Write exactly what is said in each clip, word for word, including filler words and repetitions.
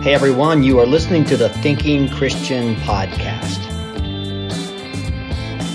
Hey everyone, you are listening to the Thinking Christian Podcast.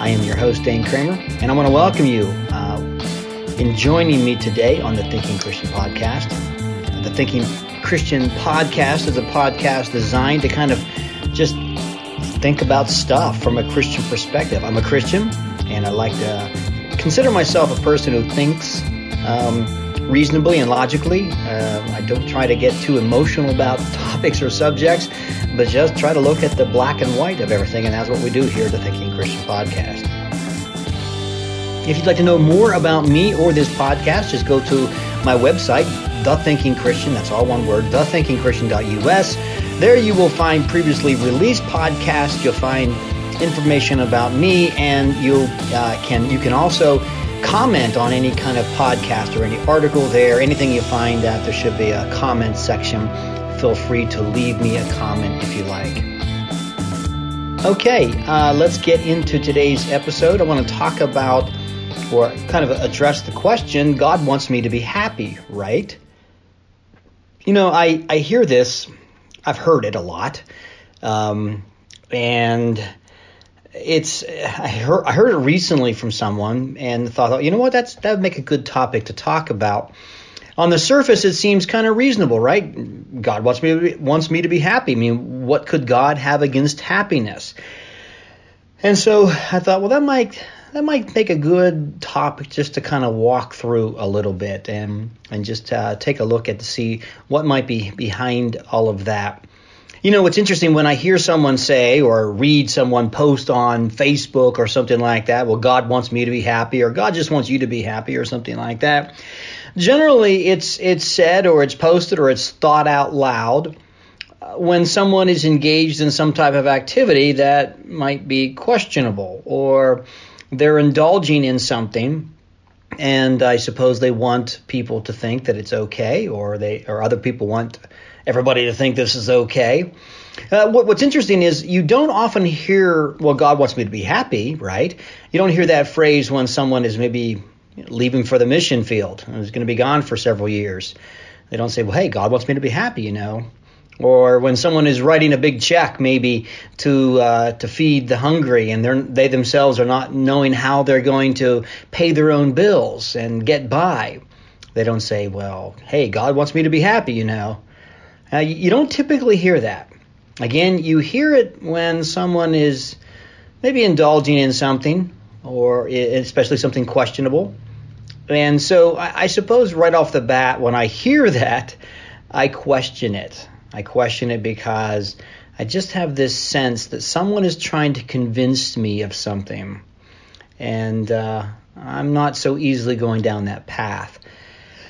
I am your host, Dane Kramer, and I want to welcome you uh, in joining me today on the Thinking Christian Podcast. The Thinking Christian Podcast is a podcast designed to kind of just think about stuff from a Christian perspective. I'm a Christian, and I like to consider myself a person who thinks um reasonably and logically. Uh, I don't try to get too emotional about topics or subjects, but just try to look at the black and white of everything, and that's what we do here at the Thinking Christian Podcast. If you'd like to know more about me or this podcast, just go to my website, The Thinking Christian, that's all one word, the thinking christian dot u s. There you will find previously released podcasts, you'll find information about me, and you'll, uh, can, you can also comment on any kind of podcast or any article there. Anything you find out, there should be a comment section. Feel free to leave me a comment if you like. Okay, uh, let's get into today's episode. I want to talk about or kind of address the question, God wants me to be happy, right? You know, I, I hear this. I've heard it a lot. Um, and... It's I heard I heard it recently from someone and thought, oh, you know what, that's that would make a good topic to talk about. On the surface, it seems kind of reasonable, right? God wants me to be, wants me to be happy. I mean, what could God have against happiness? And so I thought, well, that might that might make a good topic just to kind of walk through a little bit and and just uh, take a look at to see what might be behind all of that. You know, it's interesting when I hear someone say or read someone post on Facebook or something like that, well, God wants me to be happy or God just wants you to be happy or something like that. Generally, it's it's said or it's posted or it's thought out loud when someone is engaged in some type of activity that might be questionable or they're indulging in something. And I suppose they want people to think that it's okay, or they, or other people want everybody to think this is okay. Uh, what, what's interesting is you don't often hear, well, God wants me to be happy, right? You don't hear that phrase when someone is maybe leaving for the mission field and is going to be gone for several years. They don't say, well, hey, God wants me to be happy, you know. Or when someone is writing a big check, maybe to uh, to feed the hungry, and they're, they themselves are not knowing how they're going to pay their own bills and get by, they don't say, "Well, hey, God wants me to be happy," you know. Uh, you don't typically hear that. Again, you hear it when someone is maybe indulging in something, or especially something questionable. And so, I, I suppose right off the bat, when I hear that, I question it. I question it because I just have this sense that someone is trying to convince me of something, and uh, I'm not so easily going down that path.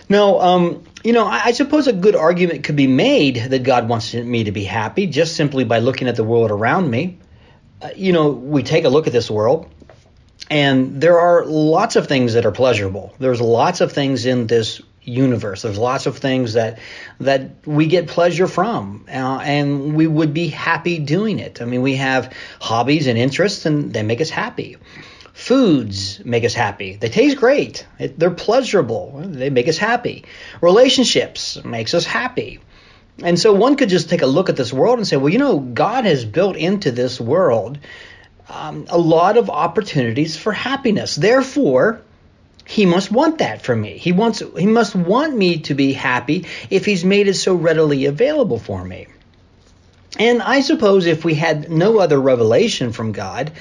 Now, um, you know, I, I suppose a good argument could be made that God wants me to be happy just simply by looking at the world around me. Uh, you know, we take a look at this world, and there are lots of things that are pleasurable. There's lots of things in this universe. There's lots of things that that we get pleasure from, uh, and we would be happy doing it. I mean, we have hobbies and interests, and they make us happy. Foods make us happy. They taste great. It, they're pleasurable. They make us happy. Relationships makes us happy. And so one could just take a look at this world and say, well, you know, God has built into this world um, a lot of opportunities for happiness. Therefore, He must want that for me. He wants. He must want me to be happy if He's made it so readily available for me. And I suppose if we had no other revelation from God,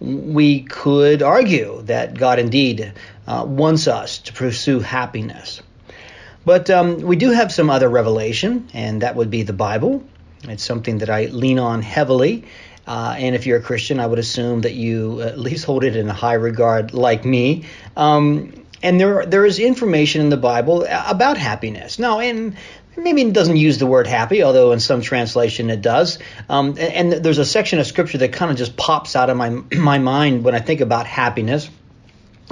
we could argue that God indeed uh, wants us to pursue happiness. But um, we do have some other revelation, and that would be the Bible. It's something that I lean on heavily. Uh, and if you're a Christian, I would assume that you at least hold it in a high regard like me. Um, and there there is information in the Bible about happiness. Now, and maybe it doesn't use the word happy, although in some translation it does. Um, and, and there's a section of Scripture that kind of just pops out of my, my mind when I think about happiness.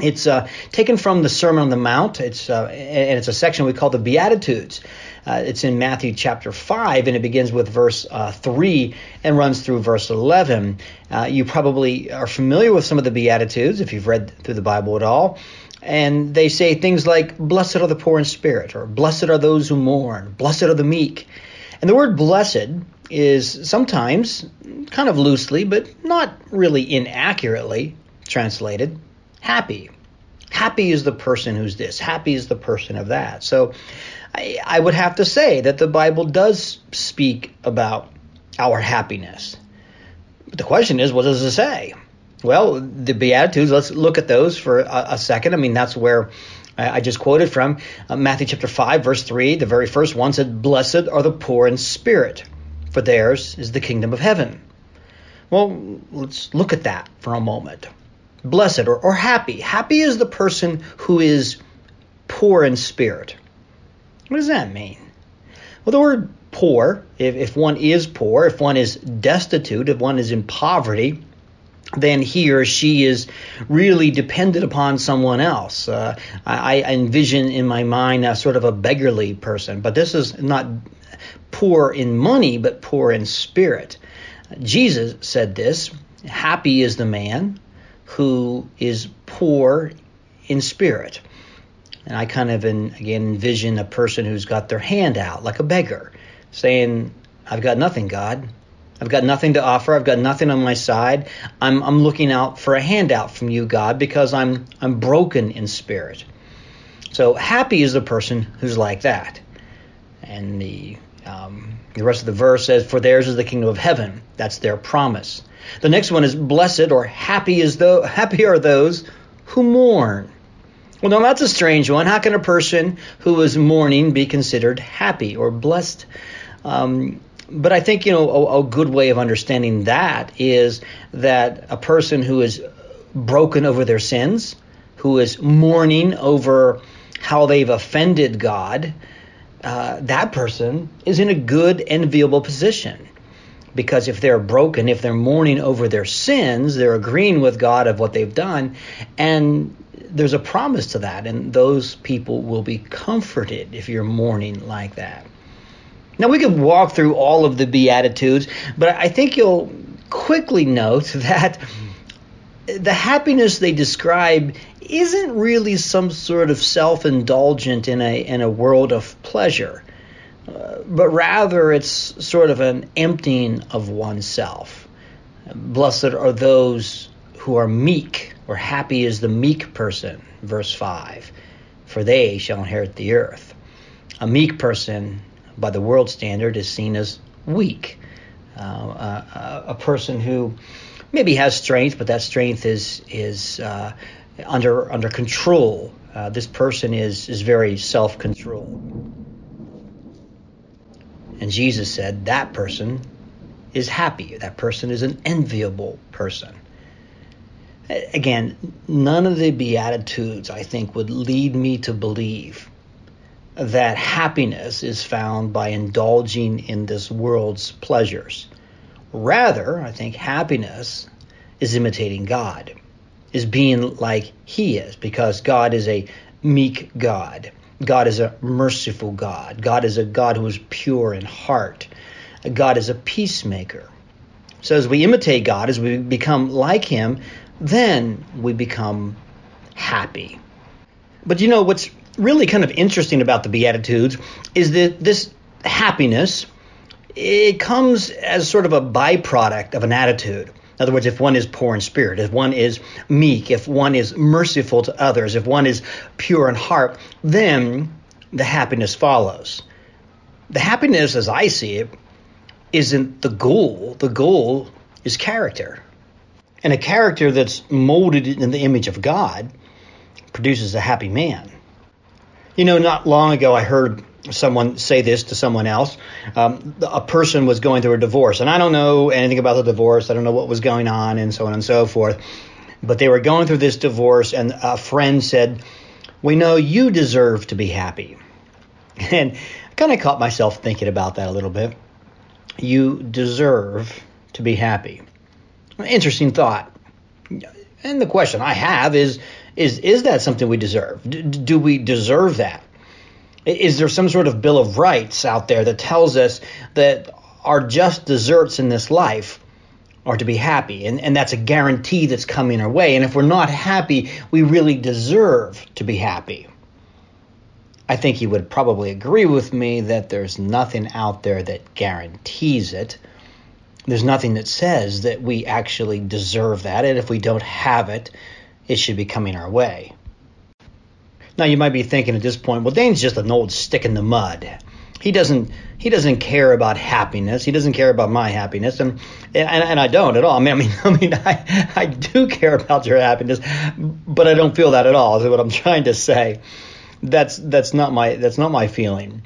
It's uh, taken from the Sermon on the Mount, it's uh, and it's a section we call the Beatitudes. Uh, it's in Matthew chapter five, and it begins with verse uh, three and runs through verse eleven. Uh, you probably are familiar with some of the Beatitudes if you've read through the Bible at all. And they say things like, blessed are the poor in spirit, or blessed are those who mourn, blessed are the meek. And the word blessed is sometimes, kind of loosely, but not really inaccurately translated, happy. Happy is the person who's this. Happy is the person of that. So I, I would have to say that the Bible does speak about our happiness. But the question is, what does it say? Well, the Beatitudes, let's look at those for a, a second. I mean, that's where I, I just quoted from uh, Matthew chapter five, verse three. The very first one said, "Blessed are the poor in spirit, for theirs is the kingdom of heaven." Well, let's look at that for a moment. Blessed or, or happy. Happy is the person who is poor in spirit. What does that mean? Well, the word poor, if, if one is poor, if one is destitute, if one is in poverty, then he or she is really dependent upon someone else. Uh, I, I envision in my mind a sort of a beggarly person, but this is not poor in money, but poor in spirit. Jesus said this, happy is the man who is poor in spirit. And I kind of, in, again, envision a person who's got their hand out like a beggar, saying, I've got nothing, God. I've got nothing to offer. I've got nothing on my side. I'm I'm looking out for a handout from you, God, because I'm I'm broken in spirit. So happy is the person who's like that. And the um, the rest of the verse says, "For theirs is the kingdom of heaven." That's their promise. The next one is blessed or happy is though happy are those who mourn. Well, now that's a strange one. How can a person who is mourning be considered happy or blessed? Um, But I think, you know, a, a good way of understanding that is that a person who is broken over their sins, who is mourning over how they've offended God, uh, that person is in a good, enviable position. Because if they're broken, if they're mourning over their sins, they're agreeing with God of what they've done. And there's a promise to that. And those people will be comforted if you're mourning like that. Now, we could walk through all of the Beatitudes, but I think you'll quickly note that the happiness they describe isn't really some sort of self-indulgent in a in a world of pleasure, uh, but rather it's sort of an emptying of oneself. Blessed are those who are meek, or happy is the meek person, verse five, for they shall inherit the earth. A meek person by the world standard is seen as weak, uh, uh, a person who maybe has strength, but that strength is is uh, under under control. Uh, this person is is very self-controlled. And Jesus said that person is happy. That person is an enviable person. Again, none of the Beatitudes, I think, would lead me to believe that happiness is found by indulging in this world's pleasures. Rather, I think happiness is imitating God, is being like He is, because God is a meek God. God is a merciful God. God is a God who is pure in heart. God is a peacemaker. So as we imitate God, as we become like Him, then we become happy. But you know, what's really kind of interesting about the Beatitudes is that this happiness, it comes as sort of a byproduct of an attitude. In other words, if one is poor in spirit, if one is meek, if one is merciful to others, if one is pure in heart, then the happiness follows. The happiness, as I see it, isn't the goal. The goal is character. And a character that's molded in the image of God produces a happy man. You know, not long ago, I heard someone say this to someone else. Um, a person was going through a divorce, and I don't know anything about the divorce. I don't know what was going on and so on and so forth. But they were going through this divorce, and a friend said, "We know you deserve to be happy." And I kind of caught myself thinking about that a little bit. You deserve to be happy. Interesting thought. And the question I have is, Is is that something we deserve? Do, do we deserve that? Is there some sort of Bill of Rights out there that tells us that our just deserts in this life are to be happy? And, and that's a guarantee that's coming our way. And if we're not happy, we really deserve to be happy. I think you would probably agree with me that there's nothing out there that guarantees it. There's nothing that says that we actually deserve that, and if we don't have it, it should be coming our way. Now, you might be thinking at this point, well, Dane's just an old stick in the mud. He doesn't he doesn't care about happiness. He doesn't care about my happiness, and and, and I don't at all. I mean, I mean, I, mean I, I do care about your happiness, but I don't feel that at all, is what I'm trying to say. That's that's not my that's not my feeling.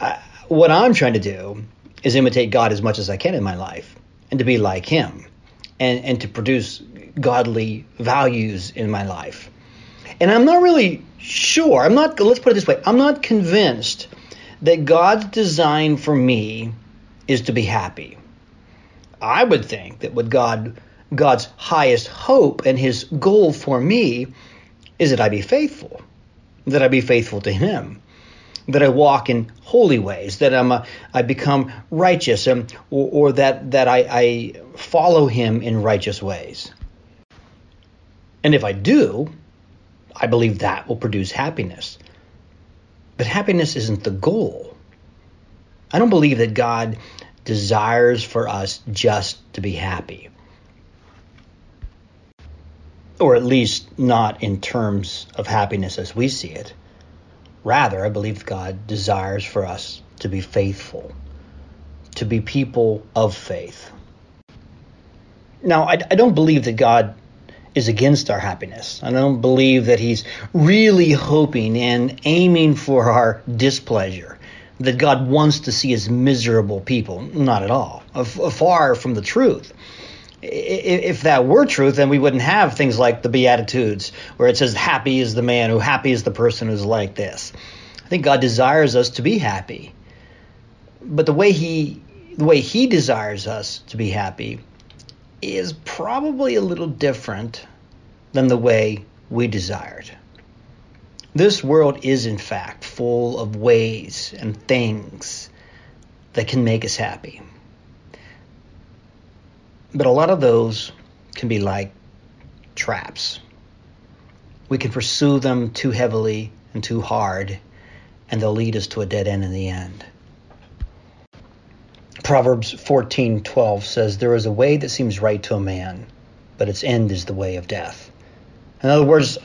I, what I'm trying to do is imitate God as much as I can in my life, and to be like Him, and and to produce godly values in my life. And I'm not really sure. I'm not. Let's put it this way. I'm not convinced that God's design for me is to be happy. I would think that what God, God's highest hope and His goal for me is that I be faithful, that I be faithful to Him, that I walk in holy ways, that I'm a, I become righteous, and, or, or that, that I, I follow Him in righteous ways. And if I do, I believe that will produce happiness. But happiness isn't the goal. I don't believe that God desires for us just to be happy. Or at least not in terms of happiness as we see it. Rather, I believe God desires for us to be faithful, to be people of faith. Now, I, I don't believe that God is against our happiness. I don't believe that He's really hoping and aiming for our displeasure, that God wants to see us miserable people. Not at all. Far from the truth. If that were truth, then we wouldn't have things like the Beatitudes, where it says, happy is the man, who happy is the person who's like this. I think God desires us to be happy. But the way He, the way He desires us to be happy is probably a little different than the way we desired. This world is, in fact, full of ways and things that can make us happy. But a lot of those can be like traps. We can pursue them too heavily and too hard, and they'll lead us to a dead end in the end. Proverbs fourteen twelve says, there is a way that seems right to a man, but its end is the way of death. In other words,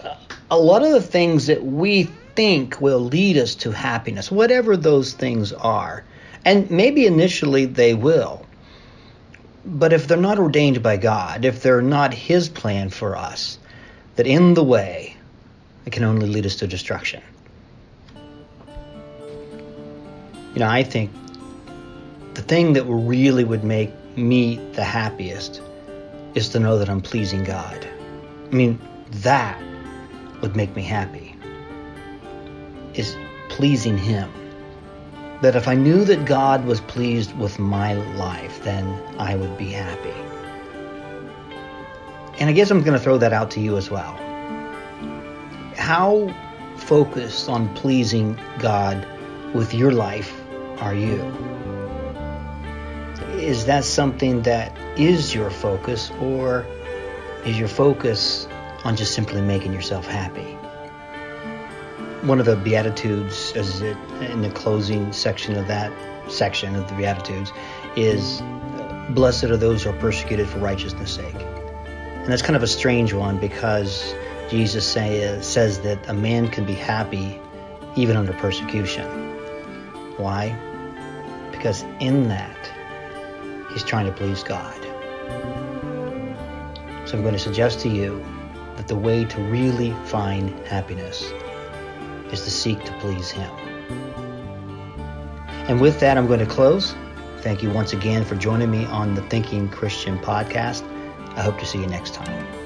a lot of the things that we think will lead us to happiness, whatever those things are, and maybe initially they will, but if they're not ordained by God, if they're not His plan for us, that in the way, it can only lead us to destruction. You know, I think the thing that really would make me the happiest is to know that I'm pleasing God. I mean, that would make me happy, is pleasing Him. That if I knew that God was pleased with my life, then I would be happy. And I guess I'm going to throw that out to you as well. How focused on pleasing God with your life are you? Is that something that is your focus, or is your focus on just simply making yourself happy? One of the Beatitudes, as it in the closing section of that section of the Beatitudes, is blessed are those who are persecuted for righteousness' sake. And that's kind of a strange one, because Jesus say, says that a man can be happy even under persecution. Why? Because in that, He's trying to please God. So I'm going to suggest to you that the way to really find happiness is to seek to please Him. And with that, I'm going to close. Thank you once again for joining me on the Thinking Christian Podcast. I hope to see you next time.